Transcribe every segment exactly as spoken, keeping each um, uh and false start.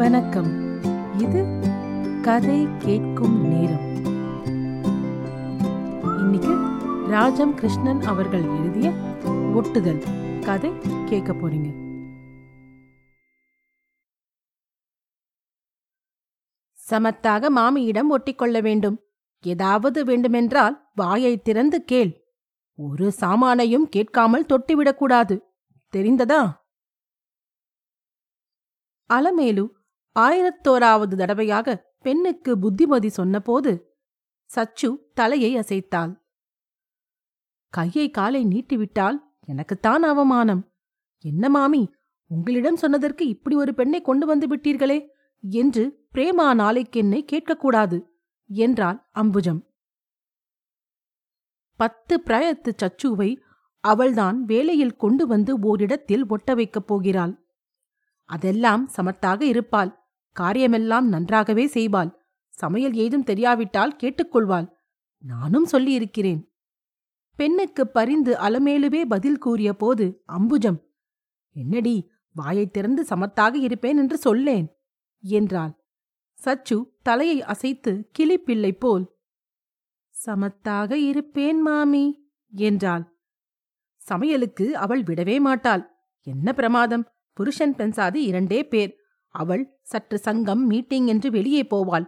வணக்கம். இது கதை கேட்கும் நேரம். இன்னைக்கு ராஜம் கிருஷ்ணன் அவர்கள் எழுதிய ஒட்டுதல் கதை கேட்க போறீங்க. சமத்தாக மாமியிடம் ஒட்டிக்கொள்ள வேண்டும். ஏதாவது வேண்டுமென்றால் வாயை திறந்து கேள். ஒரு சாமானையும் கேட்காமல் தொட்டிவிடக்கூடாது. தெரிந்ததா? அலமேலு ஆயிரத்தோராவது தடவையாக பெண்ணுக்கு புத்திமதி சொன்னபோது சச்சு தலையை அசைத்தாள். கையை காலை நீட்டிவிட்டால் எனக்குத்தான் அவமானம். என்ன மாமி, உங்களிடம் சொன்னதற்கு இப்படி ஒரு பெண்ணை கொண்டு வந்து விட்டீர்களே என்று பிரேமா நாளைக்கு என்னை கேட்கக்கூடாது என்றாள் அம்புஜம். பத்து பிராயத்து சச்சுவை அவள்தான் வேலையில் கொண்டு வந்து ஓரிடத்தில் ஒட்ட வைக்கப் போகிறாள். அதெல்லாம் சமத்தாக இருப்பாள். காரியமெல்லாம் நன்றாகவே செய்வாள். சமையல் ஏதும் தெரியாவிட்டால் கேட்டுக்கொள்வாள். நானும் சொல்லியிருக்கிறேன். பெண்ணுக்கு பரிந்து அலமேலுவே பதில் கூறிய போது அம்புஜம், என்னடி வாயை திறந்து சமத்தாக இருப்பேன் என்று சொல்லேன் என்றாள். சச்சு தலையை அசைத்து கிளிப்பிள்ளை போல் சமத்தாக இருப்பேன் மாமி என்றாள். சமையலுக்கு அவள் விடவே மாட்டாள். என்ன பிரமாதம், புருஷன் பென்சாது இரண்டே பேர். அவள் சற்று சங்கம், மீட்டிங் என்று வெளியே போவாள்.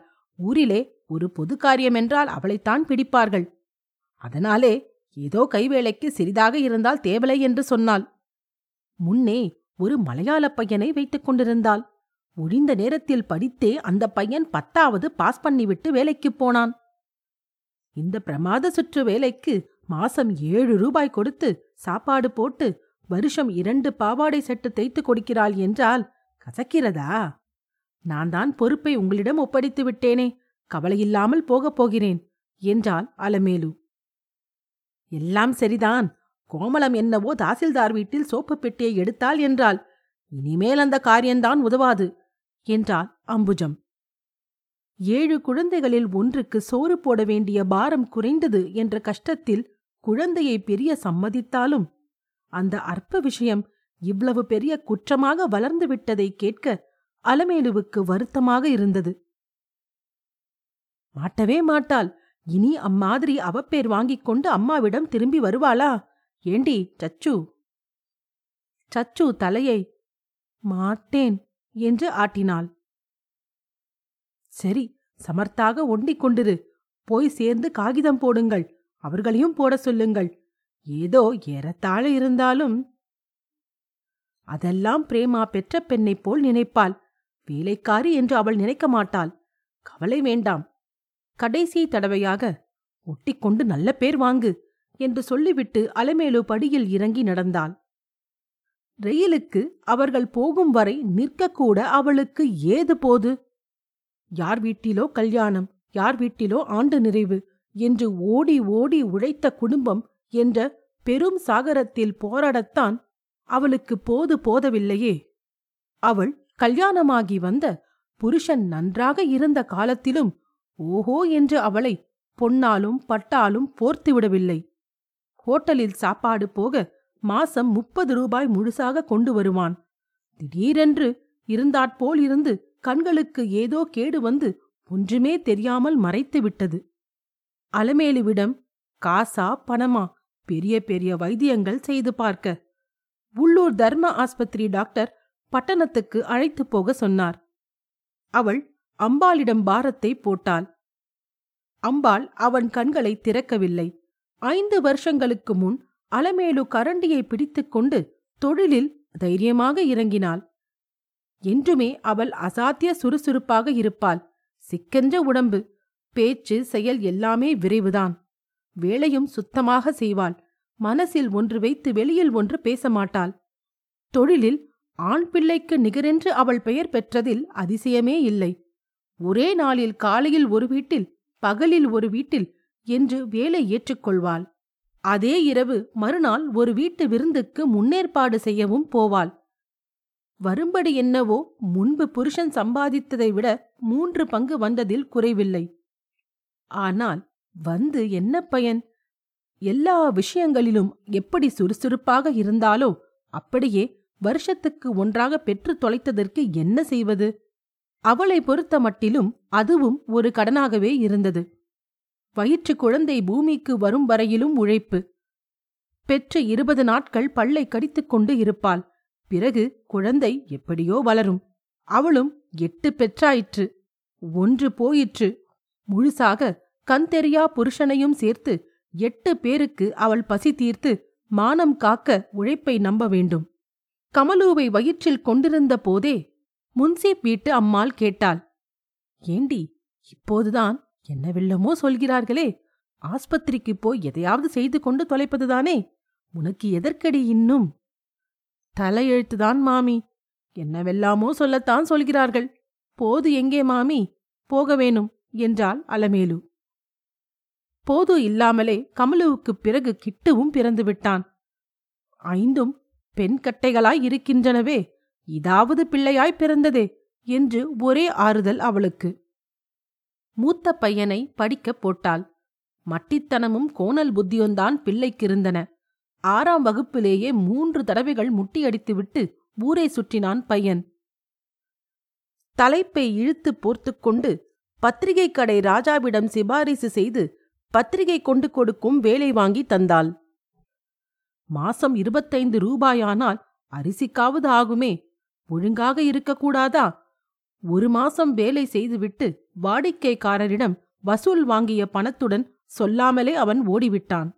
ஊரிலே ஒரு பொது காரியமென்றால் அவளைத்தான் பிடிப்பார்கள். அதனாலே ஏதோ கைவேளைக்கு சிறிதாக இருந்தால் தேவலை என்று சொன்னாள். முன்னே ஒரு மலையாள பையனை வைத்துக் கொண்டிருந்தாள். ஒழிந்த நேரத்தில் படித்தே அந்த பையன் பத்தாவது பாஸ் பண்ணிவிட்டு வேலைக்குப் போனான். இந்த பிரமாத சுற்று வேலைக்கு மாசம் ஏழு ரூபாய் கொடுத்து சாப்பாடு போட்டு வருஷம் இரண்டு பாவாடை செட்டு தைத்து கொடுக்கிறாள் என்றால் கசக்கிறதா? நான் தான் பொறுப்பை உங்களிடம் ஒப்படைத்து விட்டேனே, கவலையில்லாமல் போகப் போகிறேன் என்றாள் அலமேலு. எல்லாம் சரிதான். கோமலம் என்னவோ தாசில்தார் வீட்டில் சோப்பு பெட்டியை எடுத்தாள் என்றாள். இனிமேல் அந்த காரியம்தான் உதவாது என்றாள் அம்புஜம். ஏழு குழந்தைகளில் ஒன்றுக்கு சோறு போட வேண்டிய பாரம் குறைந்தது என்ற கஷ்டத்தில் குழந்தையை பெரிய சம்மதித்தாலும் அந்த அற்ப விஷயம் இவ்வளவு பெரிய குற்றமாக வளர்ந்து விட்டதை கேட்க அலமேலுவுக்கு வருத்தமாக இருந்தது. மாட்டவே மாட்டாள். இனி அம்மாதிரி அவப்பேர் வாங்கிக் கொண்டு அம்மாவிடம் திரும்பி வருவாளா? ஏண்டி சச்சு? சச்சு தலையை மாட்டேன் என்று ஆட்டினாள். சரி, சமர்த்தாக ஒண்டிக் கொண்டிரு. போய் சேர்ந்து காகிதம் போடுங்கள். அவர்களையும் போட சொல்லுங்கள். ஏதோ ஏறத்தாழ இருந்தாலும் அதெல்லாம் பிரேமா பெற்ற பெண்ணைப் போல் நினைப்பாள். வேலைக்காரி என்று அவள் நினைக்க மாட்டாள். கவலை வேண்டாம். கடைசி தடவையாக ஒட்டிக்கொண்டு நல்ல பேர் வாங்கு என்று சொல்லிவிட்டு அலமேலு படியில் இறங்கி நடந்தாள். ரயிலுக்கு அவர்கள் போகும் வரை நிற்கக்கூட அவளுக்கு ஏது போது. யார் வீட்டிலோ கல்யாணம், யார் வீட்டிலோ ஆண்டு நிறைவு என்று ஓடி ஓடி உழைத்த குடும்பம் என்ற பெரும் சாகரத்தில் போராடத்தான் அவளுக்கு போது போதவில்லையே. அவள் கல்யாணமாகி வந்த புருஷன் நன்றாக இருந்த காலத்திலும் ஓஹோ என்று அவளை பொன்னாலும் பட்டாலும் போர்த்துவிடவில்லை. ஹோட்டலில் சாப்பாடு போக மாசம் முப்பது ரூபாய் முழுசாக கொண்டு வருவான். திடீரென்று இருந்தாற்போல் இருந்து கண்களுக்கு ஏதோ கேடு வந்து ஒன்றுமே தெரியாமல் மறைத்து விட்டது. அலமேலுவிடம் காசா பணமா பெரிய பெரிய வைத்தியங்கள் செய்து பார்க்க உள்ளூர் தர்ம ஆஸ்பத்திரி டாக்டர் பட்டணத்துக்கு அழைத்து போக சொன்னார். அவள் அம்பாளிடம் பாரத்தை போட்டாள். அம்பாள் அவன் கண்களை திறக்கவில்லை. ஐந்து வருஷங்களுக்கு முன் அலமேலு கரண்டியை பிடித்துக்கொண்டு தொழிலில் தைரியமாக இறங்கினாள். என்றுமே அவள் அசாத்திய சுறுசுறுப்பாக இருப்பாள். சிக்கென்ற உடம்பு, பேச்சு, செயல் எல்லாமே விரைவுதான். வேலையும் சுத்தமாக செய்வாள். மனசில் ஒன்று வைத்து வெளியில் ஒன்று பேச மாட்டாள். தொழிலில் ஆண் பிள்ளைக்கு நிகரென்று அவள் பெயர் பெற்றதில் அதிசயமே இல்லை. ஒரே நாளில் காலையில் ஒரு வீட்டில், பகலில் ஒரு வீட்டில் என்று வேலை ஏற்றுக்கொள்வாள். அதே இரவு மறுநாள் ஒரு வீட்டு விருந்துக்கு முன்னேற்பாடு செய்யவும் போவாள். வரும்படி என்னவோ முன்பு புருஷன் சம்பாதித்ததை விட மூன்று பங்கு வந்ததில் குறைவில்லை. ஆனால் வந்து என்ன பயன்? எல்லா விஷயங்களிலும் எப்படி சுறுசுறுப்பாக இருந்தாலோ அப்படியே வருஷத்துக்கு ஒன்றாக பெற்று தொலைத்ததற்கு என்ன செய்வது? அவளை பொறுத்த மட்டிலும் அதுவும் ஒரு கடனாகவே இருந்தது. வயிற்று குழந்தை பூமிக்கு வரும் வரையிலும் உழைப்பு. பெற்ற இருபது நாட்கள் பல்லை கடித்துக்கொண்டு இருப்பாள். பிறகு குழந்தை எப்படியோ வளரும். அவளும் எட்டு பெற்றாயிற்று, ஒன்று போயிற்று. முழுசாக கண்தெரியா புருஷனையும் சேர்த்து எட்டு பேருக்கு அவள் பசி தீர்த்து மானம் காக்க உழைப்பை நம்ப வேண்டும். கமலுவை வயிற்றில் கொண்டிருந்த போதே முன்சீப் வீட்டு அம்மாள் கேட்டாள், "ஏண்டி இப்போதுதான் என்ன வெள்ளமோ சொல்கிறார்களே? ஆஸ்பத்திரிக்கு போய் எதையாவது செய்து கொண்டு தொலைப்பதுதானே? உனக்கு எதற்கடி இன்னும்?" "தலையெழுத்துதான் மாமி, என்னவெல்லாமோ சொல்லத்தான் சொல்கிறார்கள். போது எங்கே மாமி? போக வேணும்" என்றாள் அலமேலு. போது இல்லாமலே கமலுவுக்குப் பிறகு கிட்டுவும் பிறந்துவிட்டான். ஐந்தும் பெண் கட்டைகளாய் இருக்கின்றனவே, இதாவது பிள்ளையாய் பிறந்ததே என்று ஒரே ஆறுதல் அவளுக்கு. மூத்த பையனை படிக்கப் போட்டாள். மட்டித்தனமும் கோணல் புத்தியும்தான் பிள்ளைக்கிருந்தன. ஆறாம் வகுப்பிலேயே மூன்று தடவைகள் முட்டியடித்துவிட்டு ஊரை சுற்றினான் பையன். தலைப்பை இழுத்து போர்த்துக்கொண்டு பத்திரிகை கடை ராஜாவிடம் சிபாரிசு செய்து பத்திரிகை கொண்டு கொடுக்கும் வேலை வாங்கி தந்தாள். மாசம் இருபத்தைந்து ரூபாயானால் அரிசிக்காவது ஆகுமே, ஒழுங்காக இருக்கக்கூடாதா? ஒரு மாசம் வேலை செய்துவிட்டு வாடிக்கைக்காரரிடம் வசூல் வாங்கிய பணத்துடன் சொல்லாமலே அவன் ஓடிவிட்டான்.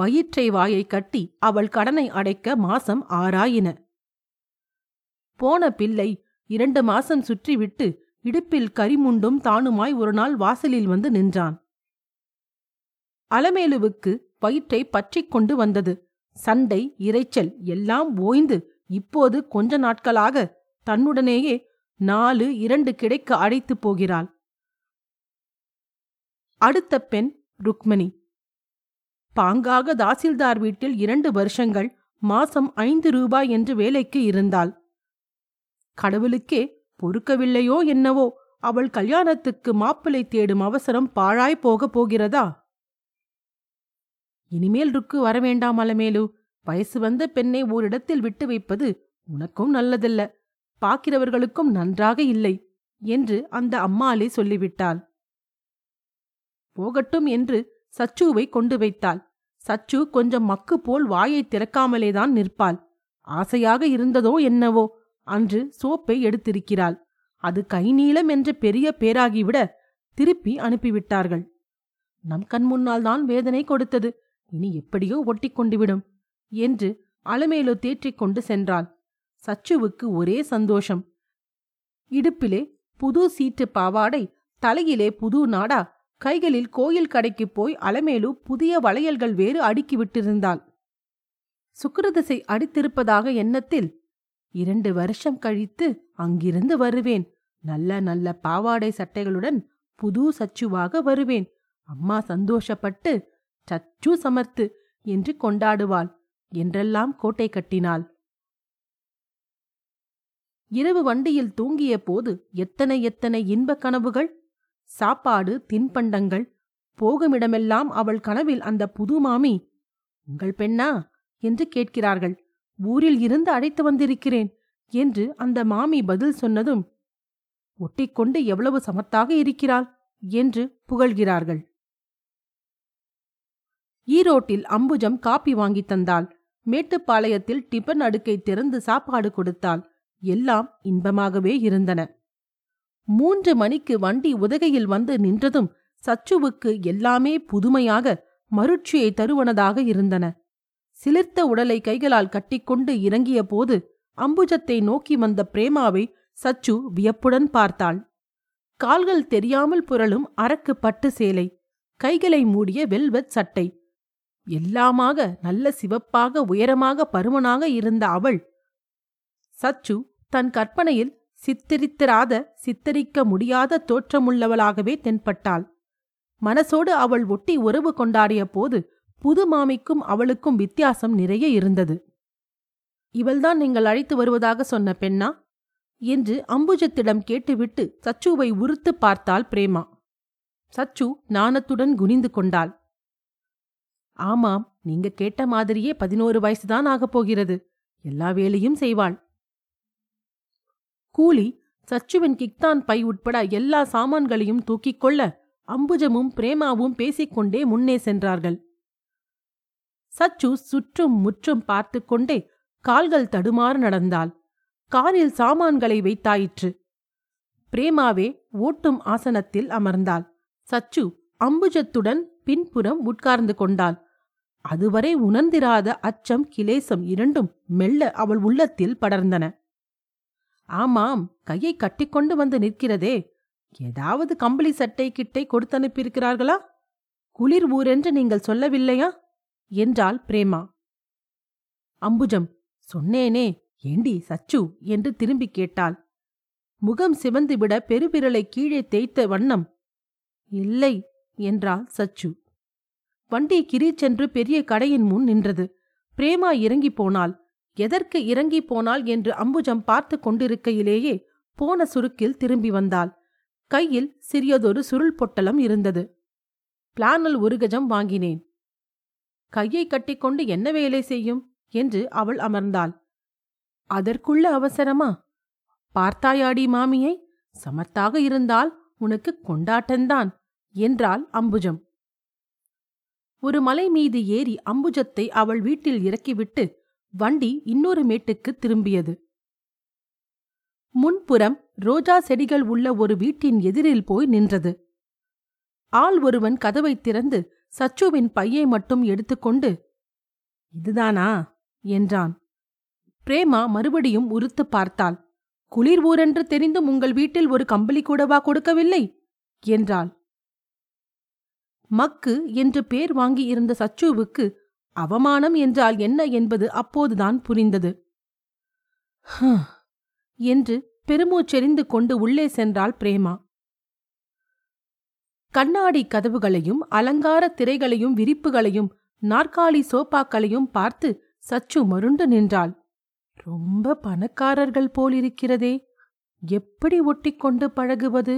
வயிற்றை வாயை கட்டி அவள் கடனை அடைக்க மாசம் ஆறாயின. போன பிள்ளை இரண்டு மாசம் சுற்றிவிட்டு இடுப்பில் கரிமுண்டும் தானுமாய் ஒருநாள் வாசலில் வந்து நின்றான். அலமேலுவுக்கு வயிற்றை பற்றிக் கொண்டு வந்தது. சண்டை, இறைச்சல் எல்லாம் ஓய்ந்து இப்போது கொஞ்ச நாட்களாக தன்னுடனேயே நாலு இரண்டு கிடைக்க அழைத்து போகிறாள். அடுத்த பெண் ருக்மணி. பாங்காக தாசில்தார் வீட்டில் இரண்டு வருஷங்கள் மாசம் ஐந்து ரூபாய் என்று வேலைக்கு இருந்தாள். கடவுளுக்கே பொறுக்கவில்லையோ என்னவோ, அவள் கல்யாணத்துக்கு மாப்பிளை தேடும் அவசரம் பாழாய் போகப் போகிறதா? "இனிமேல் ருக்கு வரவேண்டாம் அலமேலு. வயசு வந்த பெண்ணை ஓரிடத்தில் விட்டு வைப்பது உனக்கும் நல்லதல்ல, பார்க்கிறவர்களுக்கும் நன்றாக இல்லை" என்று அந்த அம்மாளே சொல்லிவிட்டாள். போகட்டும் என்று சச்சுவை கொண்டு வைத்தாள். சச்சு கொஞ்சம் மக்கு போல் வாயை திறக்காமலேதான் நிற்பாள். ஆசையாக இருந்ததோ என்னவோ, அன்று சோப்பை எடுத்திருக்கிறாள். அது கை நீளம் என்ற பெரிய பேராகிவிட திருப்பி அனுப்பிவிட்டார்கள். "நம் கண் முன்னால் தான் வேதனை கொடுத்தது, இனி எப்படியோ ஒட்டி கொண்டுவிடும்" என்று அலமேலு தேற்றிக்கொண்டு சென்றாள். சச்சுவுக்கு ஒரே சந்தோஷம். இடுப்பிலே புது சீட்டு பாவாடை, தலையிலே புது நாடா, கைகளில் கோயில் கடைக்கு போய் அலமேலு புதிய வளையல்கள் வேறு அடுக்கிவிட்டிருந்தாள். சுக்கிரதிசை அடித்திருப்பதாக எண்ணத்தில், "இரண்டு வருஷம் கழித்து அங்கிருந்து வருவேன். நல்ல நல்ல பாவாடை சட்டைகளுடன் புது சச்சுவாக வருவேன். அம்மா சந்தோஷப்பட்டு சச்சு சமர்த்து என்று கொண்டாடுவாள்" என்றெல்லாம் கோட்டை கட்டினாள். இரவு வண்டியில் தூங்கிய போது எத்தனை எத்தனை இன்ப கனவுகள்! சாப்பாடு, தின்பண்டங்கள், போகுமிடமெல்லாம் அவள் கனவில் அந்த புது மாமி. "உங்கள் பெண்ணா?" என்று கேட்கிறார்கள். "ஊரில் இருந்து அழைத்து வந்திருக்கிறேன்" என்று அந்த மாமி பதில் சொன்னதும், "ஒட்டிக்கொண்டு எவ்வளவு சமத்தாக இருக்கிறாள்" என்று புகழ்கிறார்கள். ஈரோட்டில் அம்புஜம் காப்பி வாங்கி தந்தாள். மேட்டுப்பாளையத்தில் டிபன் அடுக்கை திறந்து சாப்பாடு கொடுத்தாள். எல்லாம் இன்பமாகவே இருந்தன. மூன்று மணிக்கு வண்டி உதகையில் வந்து நின்றதும் சச்சுவுக்கு எல்லாமே புதுமையாக மருட்சியை தருவனதாக இருந்தன. சிலிர்த்த உடலை கைகளால் கட்டிக்கொண்டு இறங்கிய போது அம்புஜத்தை நோக்கி வந்த பிரேமாவை சச்சு வியப்புடன் பார்த்தாள். கால்கள் தெரியாமல் புரளும் அரக்கு பட்டு சேலை, கைகளை மூடிய வெல்வெட் சட்டை, எல்லாமாக நல்ல சிவப்பாக உயரமாக பருமனாக இருந்த அவள். சச்சு தன் கற்பனையில் சித்தரித்திராத, சித்தரிக்க முடியாத தோற்றமுள்ளவளாகவே தென்பட்டாள். மனசோடு அவள் ஒட்டி உறவு கொண்டாடிய போது புது மாமிக்கும் அவளுக்கும் வித்தியாசம் நிறைய இருந்தது. "இவள்தான் நீங்கள் அழைத்து வருவதாக சொன்ன பெண்ணா?" என்று அம்புஜத்திடம் கேட்டுவிட்டு சச்சுவை உறுத்து பார்த்தாள் பிரேமா. சச்சு நாணத்துடன் குனிந்து கொண்டாள். "ஆமாம், நீங்க கேட்ட மாதிரியே பதினோரு வயசுதான் ஆகப் போகிறது. எல்லா வேலையும் செய்வாள்." கூலி சச்சுவின் கிக்தான் பை உட்பட எல்லா சாமான்களையும் தூக்கிக் கொள்ள அம்புஜமும் பிரேமாவும் பேசிக்கொண்டே முன்னே சென்றார்கள். சச்சு சுற்றும் முற்றும் பார்த்து கொண்டே கால்கள் தடுமாறு நடந்தாள். காரில் சாமான்களை வைத்தாயிற்று. பிரேமாவே ஓட்டும் ஆசனத்தில் அமர்ந்தாள். சச்சு அம்புஜத்துடன் பின்புறம் உட்கார்ந்து கொண்டாள். அதுவரை உணர்ந்திராத அச்சம் கிலேசம் இரண்டும் மெல்ல அவள் உள்ளத்தில் படர்ந்தன. ஆமாம், கையை கட்டிக்கொண்டு வந்து நிற்கிறதே, ஏதாவது கம்பளி சட்டை கிட்டை கொடுத்தனுப்பியிருக்கிறார்களா? குளிர் ஊரென்று நீங்கள் சொல்லவில்லையா என்றாள் பிரேமா. அம்புஜம், சொன்னேனே ஏண்டி சச்சு என்று திரும்பி கேட்டாள். முகம் சிவந்துவிட பெருவிரலை கீழே தேய்த்த வண்ணம் இல்லை என்றாள் சச்சு. வண்டி கிரீச்சென்று பெரிய கடையின் முன் நின்றது. பிரேமா இறங்கி போனாள். எதற்கு இறங்கி போனாள் என்று அம்புஜம் பார்த்து கொண்டிருக்கையிலேயே போன சுருக்கில் திரும்பி வந்தாள். கையில் சிறியதொரு சுருள் பொட்டலம் இருந்தது. பிளானல் ஒரு கஜம் வாங்கினேன். கையை கட்டிக்கொண்டு என்ன வேலை செய்யும் என்று அவள் அமர்ந்தாள். அதற்குள்ள அவசரமா? பார்த்தாயாடி மாமியை, சமர்த்தாக இருந்தால் உனக்கு கொண்டாட்டந்தான் என்றாள் அம்புஜம். ஒரு மலை மீது ஏறி அம்புஜத்தை அவள் வீட்டில் இறக்கிவிட்டு வண்டி இன்னொரு மேட்டுக்கு திரும்பியது. முன்புறம் ரோஜா செடிகள் உள்ள ஒரு வீட்டின் எதிரில் போய் நின்றது. ஆள் ஒருவன் கதவை திறந்து சச்சுவின் பையை மட்டும் எடுத்துக்கொண்டு, இதுதானா என்றான். பிரேமா மறுபடியும் உறுத்து பார்த்தாள். குளிர் ஊரென்று தெரிந்தும் உங்கள் வீட்டில் ஒரு கம்பளி கூடவா கொடுக்கவில்லை என்றாள். மக்கு என்று பேர் வாங்கியிருந்த சச்சுவுக்கு அவமானம் என்றால் என்ன என்பது அப்போதுதான் புரிந்தது. என்று பெருமூச்செறிந்து கொண்டு உள்ளே சென்றாள் பிரேமா. கண்ணாடி கதவுகளையும் அலங்கார திரைகளையும் விரிப்புகளையும் நாற்காலி சோப்பாக்களையும் பார்த்து சச்சு மருண்டு நின்றாள். ரொம்ப பணக்காரர்கள் போலிருக்கிறதே, எப்படி ஒட்டிக்கொண்டு பழகுவது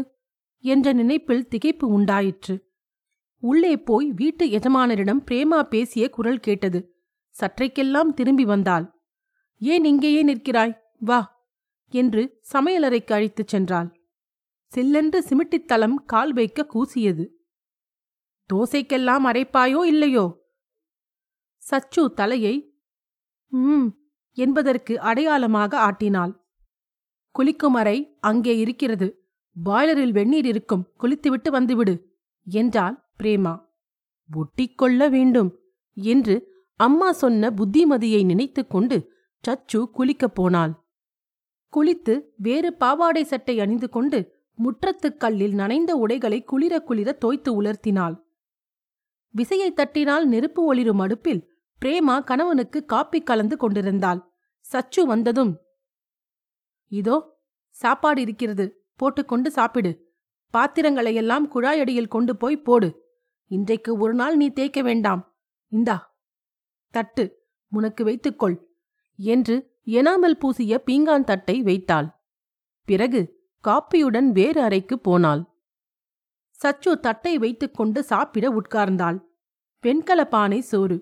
என்ற நினைப்பில் திகைப்பு உண்டாயிற்று. உள்ளே போய் வீட்டு எஜமானரிடம் பிரேமா பேசிய குரல் கேட்டது. சற்றைக்கெல்லாம் திரும்பி வந்தாள். ஏன் இங்கேயே நிற்கிறாய், வா என்று சமையலறைக்கு அழைத்துச் சென்றாள். சில்லென்று சிமிட்டித்தலம் கால் வைக்க கூசியது. தோசைக்கெல்லாம் அரைப்பாயோ இல்லையோ? சச்சு தலையை ம் என்பதற்கு அடையாளமாக ஆட்டினாள். குளிக்கும் அறை அங்கே இருக்கிறது, பாய்லரில் வெந்நீர் இருக்கும், குளித்துவிட்டு வந்துவிடு என்றாள் பிரேமா. ஒட்டிக்கொள்ள வேண்டும் என்று அம்மா சொன்ன புத்திமதியை நினைத்து கொண்டு சச்சு குளிக்கப் போனாள். குளித்து வேறு பாவாடை சட்டை அணிந்து கொண்டு முற்றத்துக் கல்லில் நனைந்த உடைகளை குளிர குளிர தோய்த்து உலர்த்தினாள். விசையை தட்டினால் நெருப்பு ஒளிரும் அடுப்பில் பிரேமா கணவனுக்கு காப்பி கலந்து கொண்டிருந்தாள். சச்சு வந்ததும், இதோ சாப்பாடு இருக்கிறது, போட்டுக்கொண்டு சாப்பிடு, பாத்திரங்களையெல்லாம் குழாயடியில் கொண்டு போய் போடு, இன்றைக்கு ஒரு நாள் நீ தேய்க்க வேண்டாம், இந்தா தட்டு உனக்கு வைத்துக்கொள் என்று எனாமல் பூசிய பீங்கான் தட்டை வைத்தாள். பிறகு காப்பியுடன் வேறு அறைக்கு போனாள். சச்சு தட்டை வைத்துக்கொண்டு சாப்பிட உட்கார்ந்தாள். வெண்கல பானை சோறு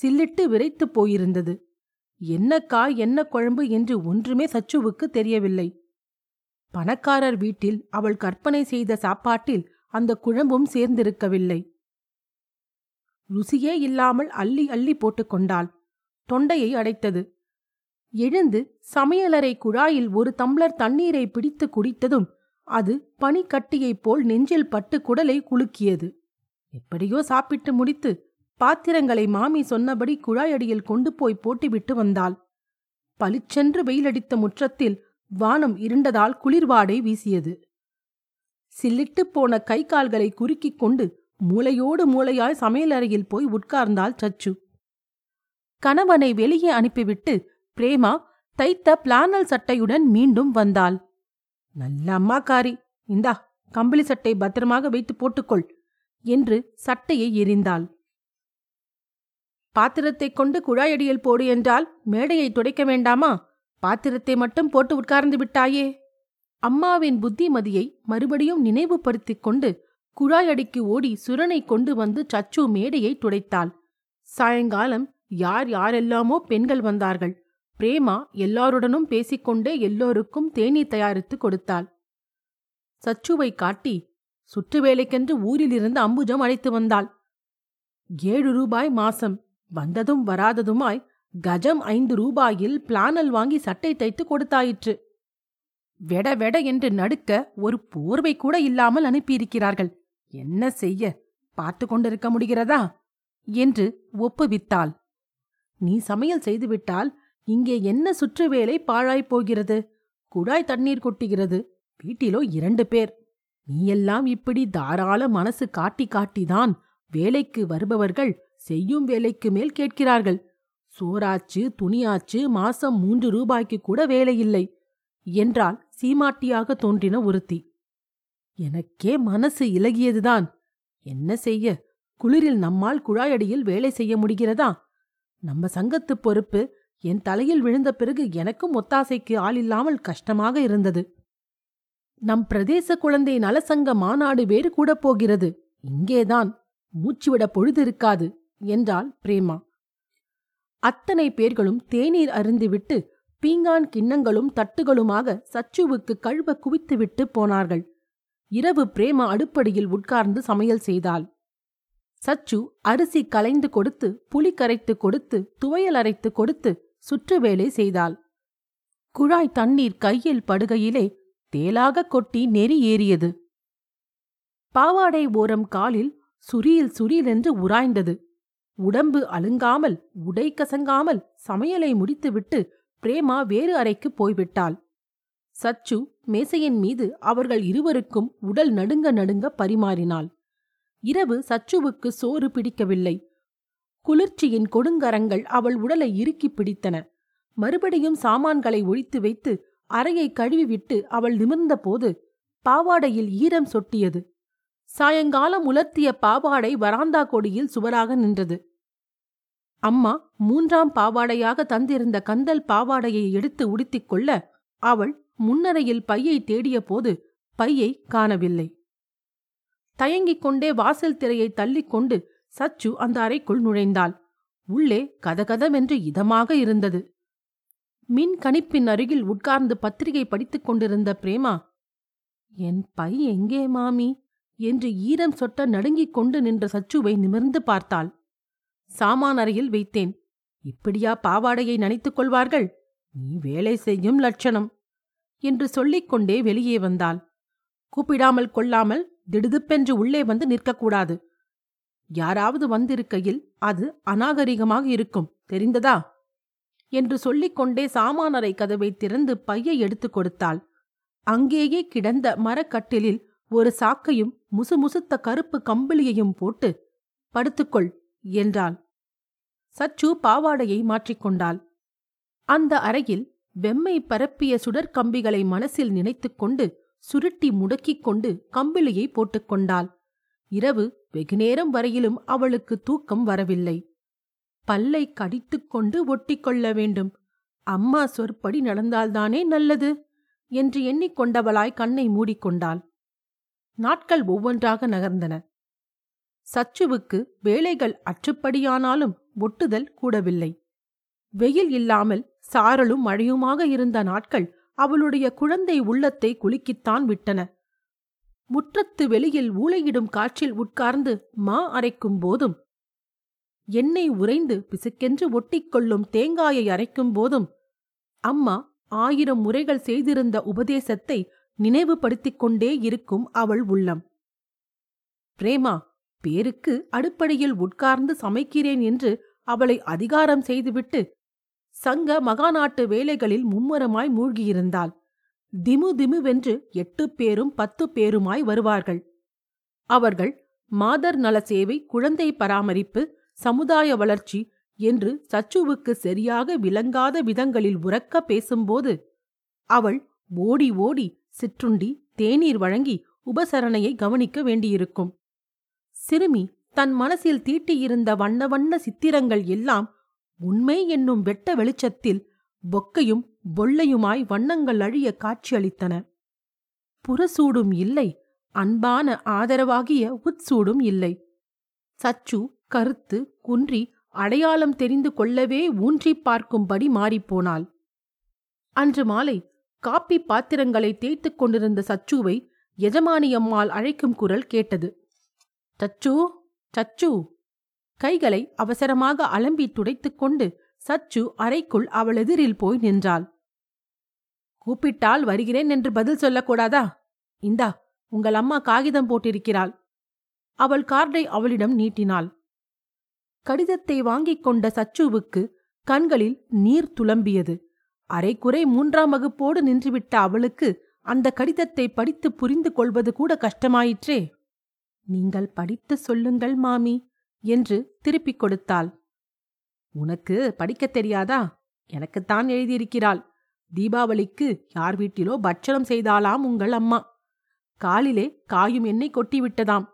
சில்லிட்டு விரைத்து போயிருந்தது. என்ன காய் என்ன குழம்பு என்று ஒன்றுமே சச்சுவுக்கு தெரியவில்லை. பணக்காரர் வீட்டில் அவள் கற்பனை செய்த சாப்பாட்டில் அந்த குழம்பும் சேர்ந்திருக்கவில்லை. ருசியே இல்லாமல் அள்ளி அள்ளி போட்டுக்கொண்டாள். தொண்டையை அடைத்தது. எழுந்து சமையலறை குழாயில் ஒரு டம்ளர் தண்ணீரை பிடித்து குடித்ததும் அது பனிக்கட்டியைப் போல் நெஞ்சில் பட்டு குடலை குலுக்கியது. எப்படியோ சாப்பிட்டு முடித்து பாத்திரங்களை மாமி சொன்னபடி குழாயடியில் கொண்டு போய் போட்டுவிட்டு வந்தாள். பளிச்சென்று வெயிலடித்த முற்றத்தில் வானம் இருண்டதால் குளிர்வாடை வீசியது. சில்லிட்டு போன கை கால்களை குறுக்கிக் கொண்டு மூளையோடு மூளையாய் சமையலறையில் போய் உட்கார்ந்தாள் சச்சு. கணவனை வெளியே அனுப்பிவிட்டு பிரேமா தைத்த பிளானல் சட்டையுடன் மீண்டும் வந்தாள். நல்ல அம்மாக்காரி, இந்தா கம்பளி சட்டை பத்திரமாக வைத்து போட்டுக்கொள் என்று சட்டையை எறிந்தாள். பாத்திரத்தை கொண்டு குழாயடியில் போடு என்றால் மேடையை துடைக்க வேண்டாமா? பாத்திரத்தை மட்டும் போட்டு உட்கார்ந்து விட்டாயே. அம்மாவின் புத்திமதியை மறுபடியும் நினைவுபடுத்திக் கொண்டு குழாயடிக்கு ஓடி சுரணை கொண்டு வந்து சச்சு மேடையை துடைத்தாள். சாயங்காலம் யார் யாரெல்லாமோ பெண்கள் வந்தார்கள். பிரேமா எல்லாருடனும் பேசிக்கொண்டே எல்லோருக்கும் தேநீர் தயாரித்து கொடுத்தாள். சச்சுவை காட்டி சுற்று வேலைக்கென்று ஊரிலிருந்து அம்புஜம் அழைத்து வந்தாள். ஏழு ரூபாய் மாசம். வந்ததும் வராததுமாய் கஜம் ஐந்து ரூபாயில் பிளானல் வாங்கி சட்டை தைத்து கொடுத்தாயிற்று. வெட வெட என்று நடுக்க ஒரு போர்வை கூட இல்லாமல் அனுப்பியிருக்கிறார்கள். என்ன செய்ய, பார்த்து கொண்டிருக்க முடிகிறதா என்று ஒப்புவித்தாள். நீ சமையல் செய்துவிட்டால் இங்கே என்ன சுற்றுவேலை பாழாய்ப்போகிறது. குழாய் தண்ணீர் கொட்டுகிறது. வீட்டிலோ இரண்டு பேர். நீயெல்லாம் இப்படி தாராள மனசு காட்டி காட்டிதான் வேலைக்கு வருபவர்கள் செய்யும் வேலைக்கு மேல் கேட்கிறார்கள். சோறாச்சு துணியாச்சு, மாசம் மூன்று ரூபாய்க்கு கூட வேலையில்லை என்றால் சீமாட்டியாக தோன்றின ஒருத்தி. எனக்கே மனசு இலகியதுதான். என்ன செய்ய, குளிரில் நம்மால் குழாயடியில் வேலை செய்ய முடிகிறதா? நம்ம சங்கத்து பொறுப்பு என் தலையில் விழுந்த பிறகு எனக்கும் ஒத்தாசைக்கு ஆளில்லாமல் கஷ்டமாக இருந்தது. நம் பிரதேச குழந்தை நலசங்க மாநாடு வேறு கூட போகிறது. இங்கேதான் மூச்சுவிட பொழுது இருக்காது என்றாள் பிரேமா. அத்தனை பேர்களும் தேநீர் அருந்திவிட்டு பீங்கான் கிண்ணங்களும் தட்டுகளுமாக சச்சுவுக்கு கழுவ குவித்துவிட்டு போனார்கள். இரவு பிரேமா அடுப்படியில் உட்கார்ந்து சமையல் செய்தாள். சச்சு அரிசி கலைந்து கொடுத்து, புளி கரைத்து கொடுத்து, துவையல் அரைத்து கொடுத்து சுற்று வேலை செய்தாள். குழாய் தண்ணீர் கையில் படுகையிலே தேலாக கொட்டி நெறி ஏறியது. பாவாடை ஓரம் காலில் சுரியில் சுரியில் என்று உராய்ந்தது. உடம்பு அலுங்காமல் உடை கசங்காமல் சமையலை முடித்துவிட்டு பிரேமா வேறு அறைக்கு போய்விட்டாள். சச்சு மேசையின் மீது அவர்கள் இருவருக்கும் உடல் நடுங்க நடுங்க பரிமாறினாள். இரவு சச்சுவுக்கு சோறு பிடிக்கவில்லை. குளிர்ச்சியின் கொடுங்கரங்கள் அவள் உடலை இறுக்கி பிடித்தன. மறுபடியும் சாமான்களை ஒழித்து வைத்து அறையை கழுவிவிட்டு அவள் நிமிர்ந்த போது பாவாடையில் ஈரம் சொட்டியது. சாயங்காலம் உலர்த்திய பாவாடை வராந்தா கொடியில் சுவராக நின்றது. அம்மா மூன்றாம் பாவாடையாக தந்திருந்த கந்தல் பாவாடையை எடுத்து உடுத்திக்கொள்ள அவள் முன்னரையில் பையை தேடிய போது பையை காணவில்லை. தயங்கிக் கொண்டே வாசல் திரையை தள்ளிக்கொண்டு சச்சு அந்த அறைக்குள் நுழைந்தாள். உள்ளே கதகதவென்று இதமாக இருந்தது. மின் கணிப்பின் அருகில் உட்கார்ந்து பத்திரிகை படித்துக் கொண்டிருந்த பிரேமா, என் பை எங்கே மாமி என்று ஈரம் சொட்ட நடுங்கிக் கொண்டு நின்ற சச்சுவை நிமிர்ந்து பார்த்தாள். சாமான் அறையில் வைத்தேன். இப்படியா பாவாடையை நினைத்துக் கொள்வார்கள்? நீ வேலை செய்யும் லட்சணம் என்று சொல்லிக்கொண்டே வெளியே வந்தாள். கூப்பிடாமல் கொள்ளாமல் திடுதுப்பென்று உள்ளே வந்து நிற்கக்கூடாது. யாராவது வந்திருக்கையில் அது அநாகரிகமாக இருக்கும், தெரிந்ததா என்று சொல்லிக்கொண்டே சாமானரை கதவை திறந்து பையை எடுத்து கொடுத்தாள். அங்கேயே கிடந்த மரக்கட்டிலில் ஒரு சாக்கையும் முசுமுசுத்த கருப்பு கம்பிளியையும் போட்டு படுத்துக்கொள் என்றாள். சச்சு பாவாடையை மாற்றிக்கொண்டாள். அந்த அறையில் வெம்மை பரப்பிய சுடற்கம்பிகளை மனசில் நினைத்துக்கொண்டு சுருட்டி முடக்கிக் கொண்டு கம்பிளியை போட்டுக்கொண்டாள். இரவு வெகுநேரம் வரையிலும் அவளுக்கு தூக்கம் வரவில்லை. பல்லை கடித்துக்கொண்டு ஒட்டிக்கொள்ள வேண்டும், அம்மா சொற்படி நடந்தால்தானே நல்லது என்று எண்ணிக்கொண்டவளாய் கண்ணை மூடிக்கொண்டாள். நாட்கள் ஒவ்வொன்றாக நகர்ந்தன. சச்சுவுக்கு வேலைகள் அற்றுப்படியானாலும் ஒட்டுதல் கூடவில்லை. வெயில் இல்லாமல் சாரலும் மழையுமாக இருந்த நாட்கள் அவளுடைய குழந்தை உள்ளத்தை குலுக்கித்தான் விட்டன. முற்றத்து வெளியில் ஊளையிடும் காற்றில் உட்கார்ந்து மா அரைக்கும் போதும், எண்ணெய் உறைந்து பிசுக்கென்று ஒட்டிக்கொள்ளும் தேங்காயை அரைக்கும் போதும் அம்மா ஆயிரம் முறைகள் செய்திருந்த உபதேசத்தை நினைவுபடுத்திக் கொண்டே இருக்கும் அவள் உள்ளம். பிரேமா பேருக்கு அடுப்படியில் உட்கார்ந்து சமைக்கிறேன் என்று அவளை அதிகாரம் செய்துவிட்டு சங்க மகாநாட்டு வேலைகளில் மும்முரமாய் மூழ்கியிருந்தாள். திமு திமுவென்று எட்டு பேரும் பத்து பேருமாய் வருவார்கள். அவர்கள் மாதர் நல சேவை, குழந்தை பராமரிப்பு, சமுதாய வளர்ச்சி என்று சச்சுவுக்கு சரியாக விளங்காத விதங்களில் உரக்க பேசும்போது அவள் ஓடி ஓடி சிற்றுண்டி தேநீர் வழங்கி உபசரணையை கவனிக்க வேண்டியிருக்கும். சிறுமி தன் மனசில் தீட்டியிருந்த வண்ண வண்ண சித்திரங்கள் எல்லாம் உண்மை என்னும் வெட்ட வெளிச்சத்தில் பொக்கையும் பொல்லையுமாய் வண்ணங்கள் அழிய காட்சியளித்தன. புறசூடும் இல்லை, அன்பான ஆதரவாகிய உட்சூடும் இல்லை. சச்சு கருத்து குன்றி அடையாளம் தெரிந்து கொள்ளவே ஊன்றி பார்க்கும்படி மாறிப்போனாள். அன்று மாலை காப்பி பாத்திரங்களை தேய்த்து கொண்டிருந்த சச்சுவை எஜமானியம்மாள் அழைக்கும் குரல் கேட்டது. சச்சு, சச்சு! கைகளை அவசரமாக அலம்பி துடைத்து கொண்டு சச்சு அறைக்குள் அவள் எதிரில் போய் நின்றாள். கூப்பிட்டால் வருகிறேன் என்று பதில் சொல்லக்கூடாதா? இந்தா, உங்கள் அம்மா காகிதம் போட்டிருக்கிறாள். அவள் கார்டை அவளிடம் நீட்டினாள். கடிதத்தை வாங்கிக் கொண்ட சச்சுவுக்கு கண்களில் நீர் துளம்பியது. அரைக்குறை மூன்றாம் வகுப்போடு நின்றுவிட்ட அவளுக்கு அந்த கடிதத்தை படித்து புரிந்து கொள்வது கூட கஷ்டமாயிற்றே. நீங்கள் படித்து சொல்லுங்கள் மாமி என்று திருப்பிக் கொடுத்தாள். உனக்கு படிக்கத் தெரியாதா? எனக்குத்தான் எழுதியிருக்கிறாள். தீபாவளிக்கு யார் வீட்டிலோ பட்சணம் செய்தாலாம் உங்கள் அம்மா. காலிலே காயும் எண்ணெய் கொட்டிவிட்டதாம்.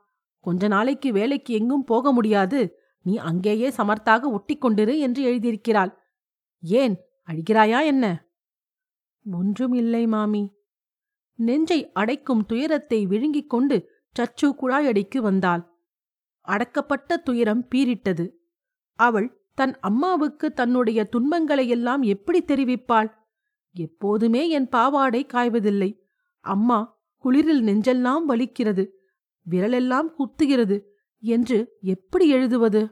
கொஞ்ச நாளைக்கு வேலைக்கு எங்கும் போக முடியாது, நீ அங்கேயே சமர்த்தாக ஒட்டிக்கொண்டிரு என்று எழுதியிருக்கிறாள். ஏன் அழுகிறாயா என்ன? ஒன்றும் இல்லை மாமி. நெஞ்சை அடைக்கும் துயரத்தை விழுங்கிக் கொண்டு சச்சு குழாயடிக்கு வந்தாள். அடக்கப்பட்ட துயரம் பீரிட்டது. அவள் தன் அம்மாவுக்கு தன்னுடைய துன்பங்களையெல்லாம் எப்படி தெரிவிப்பாள்? எப்போதுமே என் பாவாடை காய்வதில்லை அம்மா, குளிரில் நெஞ்செல்லாம் வலிக்கிறது, விரலெல்லாம் குத்துகிறது என்று எப்படி எழுதுவது?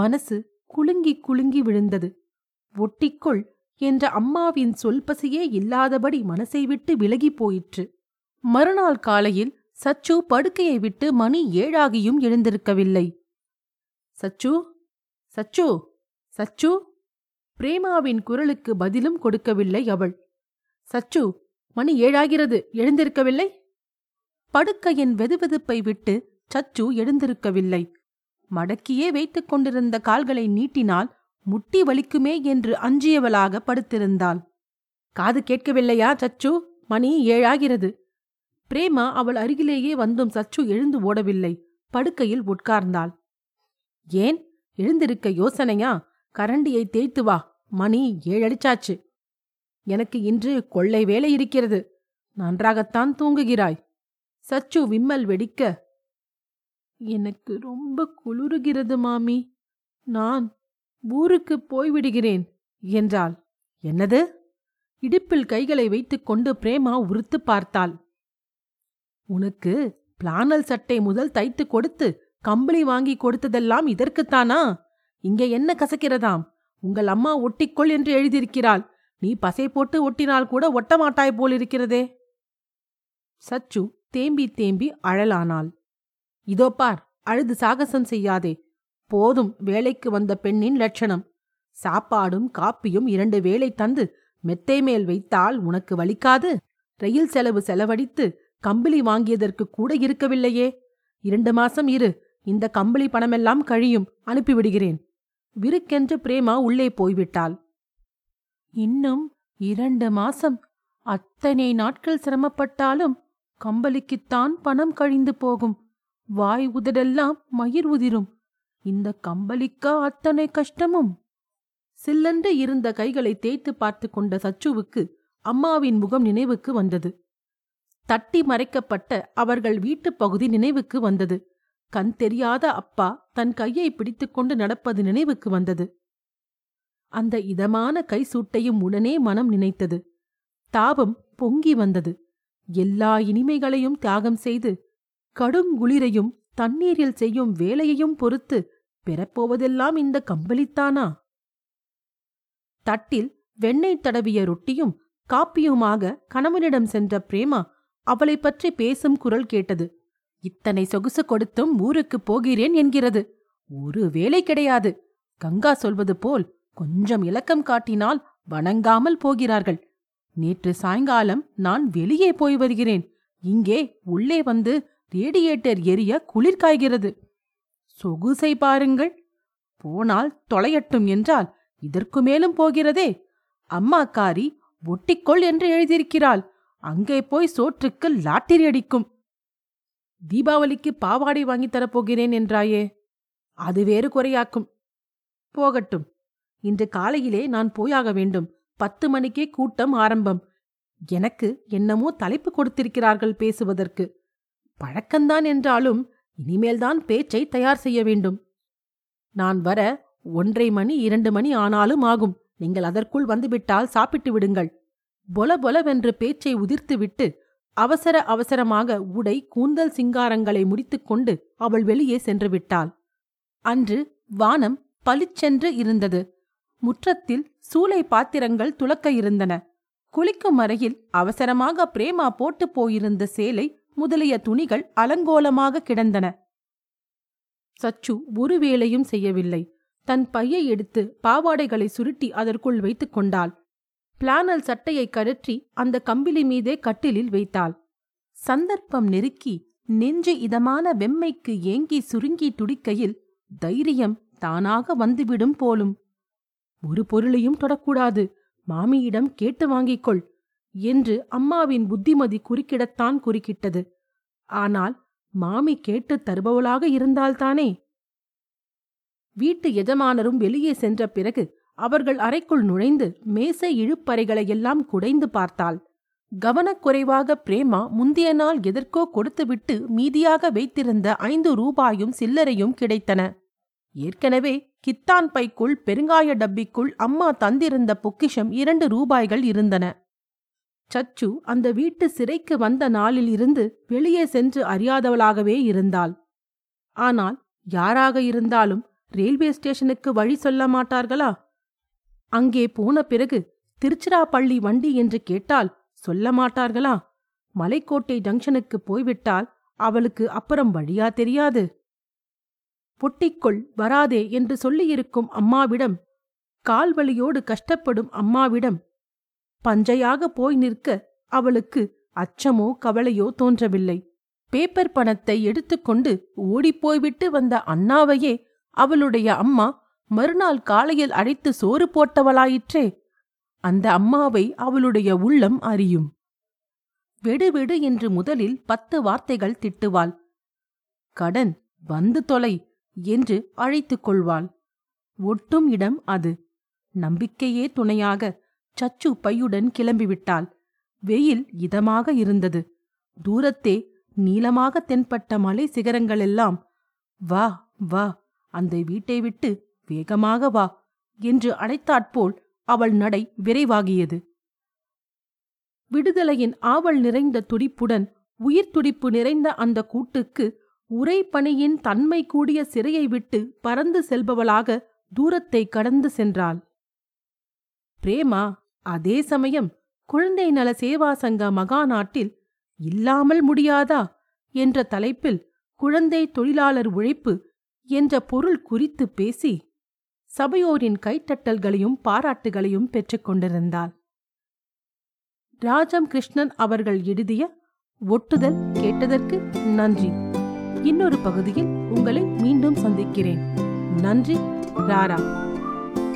மனசு குலுங்கி குலுங்கி விழுந்தது. ஒட்டிக்கொள் என்ற அம்மாவின் சொல்பசியே இல்லாதபடி மனசை விட்டு விலகி போயிற்று. மறுநாள் காலையில் சச்சு படுக்கையை விட்டு மணி ஏழாகியும் எழுந்திருக்கவில்லை. சச்சு, சச்சு, சச்சு! பிரேமாவின் குரலுக்கு பதிலும் கொடுக்கவில்லை அவள். சச்சு, மணி ஏழாகிறது, எழுந்திருக்கவில்லை. படுக்கையின் வெதுவெதுப்பை விட்டு சச்சு எழுந்திருக்கவில்லை. மடக்கியே வைத்துக் கொண்டிருந்த கால்களை நீட்டினால் முட்டி வலிக்குமே என்று அஞ்சியவளாக படுத்திருந்தாள். காது கேட்கவில்லையா சச்சு? மணி ஏழாகிறது. பிரேமா அவள் அருகிலேயே வந்தும் சச்சு எழுந்து ஓடவில்லை. படுக்கையில் உட்கார்ந்தாள். ஏன் எழுந்திருக்க யோசனையா? கரண்டியை தேய்த்து வா, மணி ஏழடிச்சாச்சு. எனக்கு இன்று கொள்ளை வேலை இருக்கிறது, நன்றாகத்தான் தூங்குகிறாய். சச்சு விம்மல் வெடிக்க, எனக்கு ரொம்ப குளிருகிறது மாமி, நான் ஊருக்கு போய்விடுகிறேன் என்றாள். என்னது? இடுப்பில் கைகளை வைத்துக்கொண்டு பிரேமா உறுத்து பார்த்தாள். உனக்கு பிளானல் சட்டை முதல் தைத்து கொடுத்து கம்பளி வாங்கி கொடுத்ததெல்லாம் இதற்குத்தானா? இங்கே என்ன கசக்கிறதாம்? உங்கள் அம்மா ஒட்டிக்கொள் என்று எழுதியிருக்கிறாள். நீ பசை போட்டு ஒட்டினால் கூட ஒட்டமாட்டாய் போலிருக்கிறதே. சச்சு தேம்பி தேம்பி அழலானாள். இதோ பார், அழுது சாகசம் செய்யாதே. போதும் வேலைக்கு வந்த பெண்ணின் லட்சணம். சாப்பாடும் காப்பியும் இரண்டு வேளை தந்து மெத்தை மேல் வைத்தால் உனக்கு வலிக்காது? ரயில் செலவு செலவழித்து கம்பளி வாங்கியதற்கு கூட இருக்கவில்லையே. இரண்டு மாசம் இரு, இந்த கம்பளி பணமெல்லாம் கழியும், அனுப்பிவிடுகிறேன் விருக்கென்று பிரேமா உள்ளே போய்விட்டாள். இன்னும் இரண்டு மாசம் அத்தனை நாட்கள் சிரமப்பட்டாலும் கம்பளிக்குத்தான் பணம் கழிந்து போகும். வாய் உதடெல்லாம் மயிர் உதிரும். இந்த கம்பளிக்கா அத்தனை கஷ்டமும்? சில்லென்று இருந்த கைகளை தேய்த்து பார்த்து கொண்ட சச்சுவுக்கு அம்மாவின் முகம் நினைவுக்கு வந்தது. தட்டி மறைக்கப்பட்ட அவர்கள் வீட்டுப் பகுதி நினைவுக்கு வந்தது. கண் தெரியாத அப்பா தன் கையை பிடித்து கொண்டு நடப்பது நினைவுக்கு வந்தது. அந்த இதமான கை சூட்டையும் உடனே மனம் நினைத்தது. தாபம் பொங்கி வந்தது. எல்லா இனிமைகளையும் தியாகம் செய்து கடுங்குளிரையும் தண்ணீரில் செய்யும் வேலையையும் பொறுத்து பெறப்போவதெல்லாம் இந்த கம்பளித்தானா? தட்டில் வெண்ணெய் தடவிய ரொட்டியும் காப்பியுமாக கணவனிடம் சென்ற பிரேமா அவளை பற்றி பேசும் குரல் கேட்டது. இத்தனை சொகுசு கொடுத்தும் ஊருக்கு போகிறேன் என்கிறது. ஒரு வேலை கிடையாது. கங்கா சொல்வது போல் கொஞ்சம் இலக்கம் காட்டினால் வணங்காமல் போகிறார்கள். நேற்று சாயங்காலம் நான் வெளியே போய் வருகிறேன், இங்கே உள்ளே வந்து ரேடியேட்டர் எரிய குளிர் காய்கிறது. சொகுசை பாருங்கள். போனால் தொலையட்டும் என்றால் இதற்கு மேலும் போகிறதே. அம்மா காரி ஒட்டிக்கொள் என்று எழுதியிருக்கிறாள். அங்கே போய் சோற்றுக்கு லாட்டரி அடிக்கும். தீபாவளிக்கு பாவாடை வாங்கித் தரப்போகிறேன் என்றாயே, அது வேறு குறையாக்கும். போகட்டும், இன்று காலையிலே நான் போயாக வேண்டும். பத்து மணிக்கே கூட்டம் ஆரம்பம். எனக்கு என்னமோ தலைப்பு கொடுத்திருக்கிறார்கள் பேசுவதற்கு. பழக்கம்தான் என்றாலும் இனிமேல்தான் பேச்சை தயார் செய்ய வேண்டும். நான் வர ஒன்றை மணி இரண்டு மணி ஆனாலும் ஆகும். நீங்கள் அதற்குள் வந்துவிட்டால் சாப்பிட்டு விடுங்கள். பொல பொலவென்று பேச்சை உதிர்த்துவிட்டு அவசர அவசரமாக உடை கூந்தல் சிங்காரங்களை முடித்துக்கொண்டு அவள் வெளியே சென்று விட்டாள். அன்று வானம் பளிச்சென்று இருந்தது. முற்றத்தில் சூளை பாத்திரங்கள் துலக்க இருந்தன. குளிக்கும் அறையில் அவசரமாக பிரேமா போட்டு போயிருந்த சேலை முதலிய துணிகள் அலங்கோலமாக கிடந்தன. சச்சு ஒரு வேளையும் செய்யவில்லை. தன் பையை எடுத்து பாவாடைகளை சுருட்டி அதற்குள் வைத்து கொண்டாள். பிளானல் சட்டையை கழற்றி அந்த கம்பிலி மீதே கட்டிலில் வைத்தாள். சந்தர்ப்பம் நெருக்கி நெஞ்சு இதமான வெம்மைக்கு ஏங்கி சுருங்கி துடிக்கையில் தைரியம் தானாக வந்துவிடும் போலும். ஒரு பொருளையும் தொடக்கூடாது, மாமியிடம் கேட்டு வாங்கிக்கொள் என்று அம்மாவின் புத்திமதி குறுக்கிடத்தான் குறுக்கிட்டது. ஆனால் மாமி கேட்டு தருபவளாக இருந்தால்தானே? வீட்டு எஜமானரும் வெளியே சென்ற பிறகு அவர்கள் அறைக்குள் நுழைந்து மேசை இழுப்பறைகளையெல்லாம் குடைந்து பார்த்தாள். கவனக்குறைவாக பிரேமா முந்திய நாள் எதற்கோ கொடுத்துவிட்டு மீதியாக வைத்திருந்த ஐந்து ரூபாயும் சில்லறையும் கிடைத்தன. ஏற்கனவே கித்தான் பைக்குள் பெருங்காய டப்பிக்குள் அம்மா தந்திருந்த பொக்கிஷம் இரண்டு ரூபாய்கள் இருந்தன. சச்சு அந்த வீட்டு சிறைக்கு வந்த நாளில் இருந்து வெளியே சென்று அறியாதவளாகவே இருந்தாள். ஆனால் யாராக இருந்தாலும் ரயில்வே ஸ்டேஷனுக்கு வழி சொல்ல மாட்டார்களா? அங்கே போன பிறகு திருச்சிராப்பள்ளி வண்டி என்று கேட்டால் சொல்ல மாட்டார்களா? மலைக்கோட்டை ஜங்ஷனுக்கு போய்விட்டால் அவளுக்கு அப்புறம் வழியா தெரியாது. பொட்டிக்குள் வராதே என்று சொல்லியிருக்கும் அம்மாவிடம், கால்வலியோடு கஷ்டப்படும் அம்மாவிடம் பஞ்சையாக போய் நிற்க அவளுக்கு அச்சமோ கவலையோ தோன்றவில்லை. பேப்பர் பணத்தை எடுத்துக்கொண்டு ஓடிப்போய்விட்டு வந்த அண்ணாவையே அவளுடைய அம்மா மறுநாள் காலையில் அழைத்து சோறு போட்டவளாயிற்றே. அந்த அம்மாவை அவளுடைய உள்ளம் அறியும். வெடுவெடு என்று முதலில் பத்து வார்த்தைகள் திட்டுவாள். கடன் வந்து தொலை என்று அழைத்து கொள்வாள். ஒட்டும் இடம் அது. நம்பிக்கையே துணையாக சச்சு பையுடன் கிளம்பிவிட்டாள். வெயில் இதமாக இருந்தது. தூரத்தே நீளமாக தென்பட்ட மலை சிகரங்களெல்லாம் வா வா, அந்த வீட்டை விட்டு வேகமாக வா என்று அழைத்தாற்போல் அவள் நடை விரைவாகியது. விடுதலையின் ஆவல் நிறைந்த துடிப்புடன் உயிர் துடிப்பு நிறைந்த அந்த கூட்டுக்கு உரை பணியின் தன்மை கூடிய சிறையை விட்டு பறந்து செல்பவளாக தூரத்தை கடந்து சென்றாள் பிரேமா. அதே சமயம் குழந்தை நல சேவா சங்க மகாநாட்டில் இல்லாமல் முடியாதா என்ற தலைப்பில் குழந்தை தொழிலாளர் உழைப்பு என்ற பொருள் குறித்து பேசி சபையோரின் கைத்தட்டல்களையும் பாராட்டுகளையும் பெற்றுக்கொண்டிருந்தாள். ராஜம் கிருஷ்ணன் அவர்கள் எழுதிய ஒட்டுதல் கேட்டதற்கு நன்றி. இன்னொரு பகுதியில் உங்களை மீண்டும் சந்திக்கிறேன். நன்றி. ராரா.